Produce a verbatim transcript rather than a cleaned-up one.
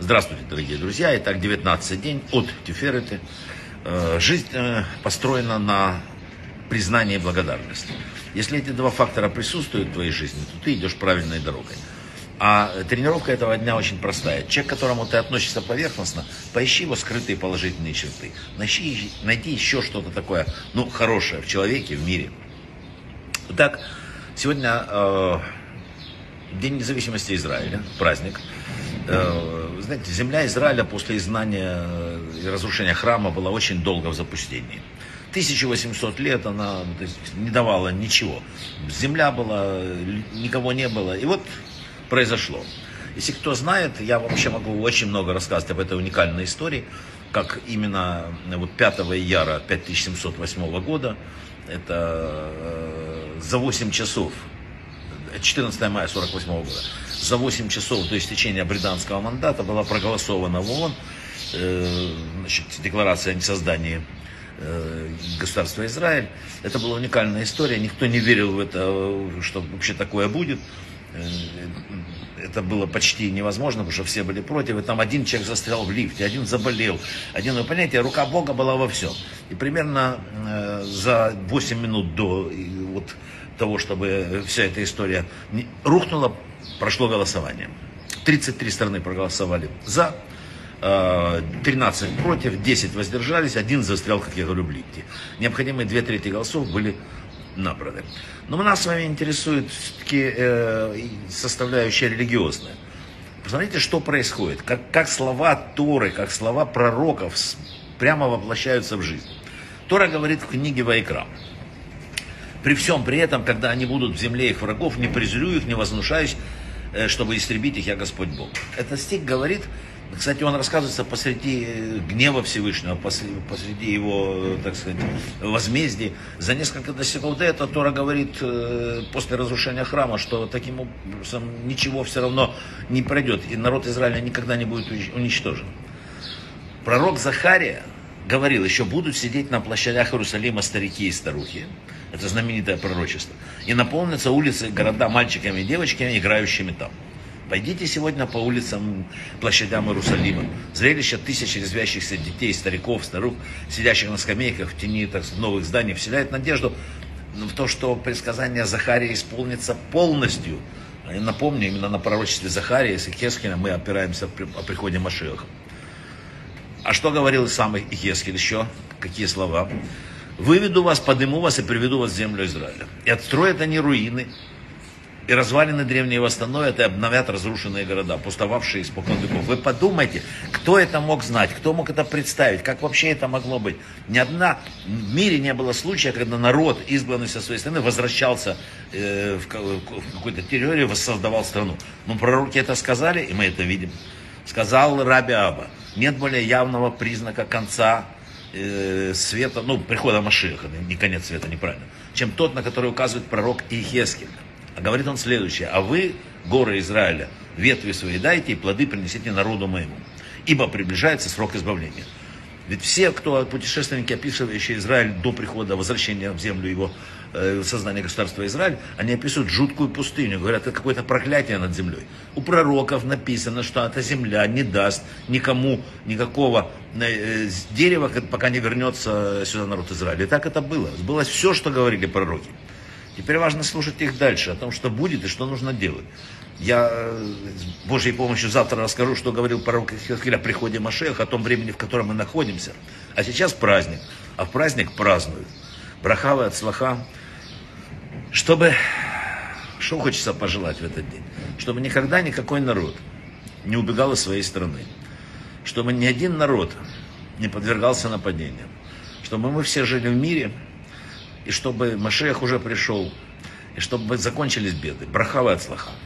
Здравствуйте, дорогие друзья. Итак, девятнадцатый день от Тюферете. Жизнь построена на признании и благодарности. Если эти два фактора присутствуют в твоей жизни, то ты идешь правильной дорогой. А тренировка этого дня очень простая. Человек, к которому ты относишься поверхностно, поищи его скрытые положительные черты. Найди, найди еще что-то такое, ну, хорошее в человеке, в мире. Итак, сегодня э, День независимости Израиля, праздник. Э, знаете, земля Израиля после изгнания и разрушения храма была очень долго в запустении. тысяча восемьсот лет она, то есть, не давала ничего. Земля была, никого не было. И вот произошло. Если кто знает, я вообще могу очень много рассказать об этой уникальной истории, как именно вот пятого ияра пять тысяч семьсот восьмого года, это за восемь часов, четырнадцатого мая сорок восьмого года, за восемь часов до истечения британского мандата была проголосована в ООН э, значит, декларация о создании государства Израиль. Это была уникальная история, никто не верил в это, что вообще такое будет. Это было почти невозможно, потому что все были против. И там один человек застрял в лифте, один заболел, один, вы понимаете, рука Бога была во всем. И примерно э, за восемь минут до и, вот, того, чтобы вся эта история не, рухнула, прошло голосование. тридцать три страны проголосовали за, э, тринадцать против, десять воздержались, один застрял, как я говорю, в лифте. Необходимые две трети голосов были набраны. Но нас с вами интересует все-таки э, составляющая религиозная. Посмотрите, что происходит. Как, как слова Торы, как слова пророков прямо воплощаются в жизнь. Тора говорит в книге Вайкра: «При всем при этом, когда они будут в земле их врагов, не презрю их, не вознушаюсь, э, чтобы истребить их, я Господь Бог». Этот стих говорит, кстати, он рассказывается посреди гнева Всевышнего, посреди его, так сказать, возмездий. За несколько десятилетий до этого Тора говорит после разрушения храма, что таким образом ничего все равно не пройдет, и народ Израиля никогда не будет уничтожен. Пророк Захария говорил: еще будут сидеть на площадях Иерусалима старики и старухи, это знаменитое пророчество, и наполнятся улицы города мальчиками и девочками, играющими там. Пойдите сегодня по улицам, площадям Иерусалима. Зрелище тысяч резвящихся детей, стариков, старух, сидящих на скамейках в тени так, новых зданий, вселяет надежду в то, что предсказание Захарии исполнится полностью. Я напомню, именно на пророчестве Захарии с Ихескеля мы опираемся о приходе Машиаха. А что говорил сам Ихескель еще? Какие слова? «Выведу вас, подниму вас и приведу вас в землю Израиля. И отстроят они руины, и развалины древние восстановят, и обновят разрушенные города, пустовавшие испокон веков». Вы подумайте, кто это мог знать, кто мог это представить, как вообще это могло быть. Ни одна, в мире не было случая, когда народ, избранный со своей страны, возвращался э, в, в какую-то территорию, воссоздавал страну. Но пророки это сказали, и мы это видим. Сказал Раби Аба: нет более явного признака конца э, света, ну, прихода Машиаха, не конец света, неправильно, чем тот, на который указывает пророк Иехескель. А говорит он следующее: «А вы, горы Израиля, ветви свои дайте и плоды принесите народу моему, ибо приближается срок избавления». Ведь все, кто путешественники, описывающие Израиль до прихода, возвращения в землю его, э, создания государства Израиль, они описывают жуткую пустыню, говорят, это какое-то проклятие над землей. У пророков написано, что эта земля не даст никому никакого э, дерева, пока не вернется сюда народ Израиля. И так это было. Было все, что говорили пророки. Теперь важно слушать их дальше, о том, что будет и что нужно делать. Я с Божьей помощью завтра расскажу, что говорил пророк Иехескель о приходе Машиаха, о том времени, в котором мы находимся. А сейчас праздник, а в праздник празднуют. Брахава и ацлаха. Чтобы, что хочется пожелать в этот день? Чтобы никогда никакой народ не убегал из своей страны. Чтобы ни один народ не подвергался нападениям. Чтобы мы все жили в мире, и чтобы Машиах уже пришел, и чтобы закончились беды. Брахава и ацлаха.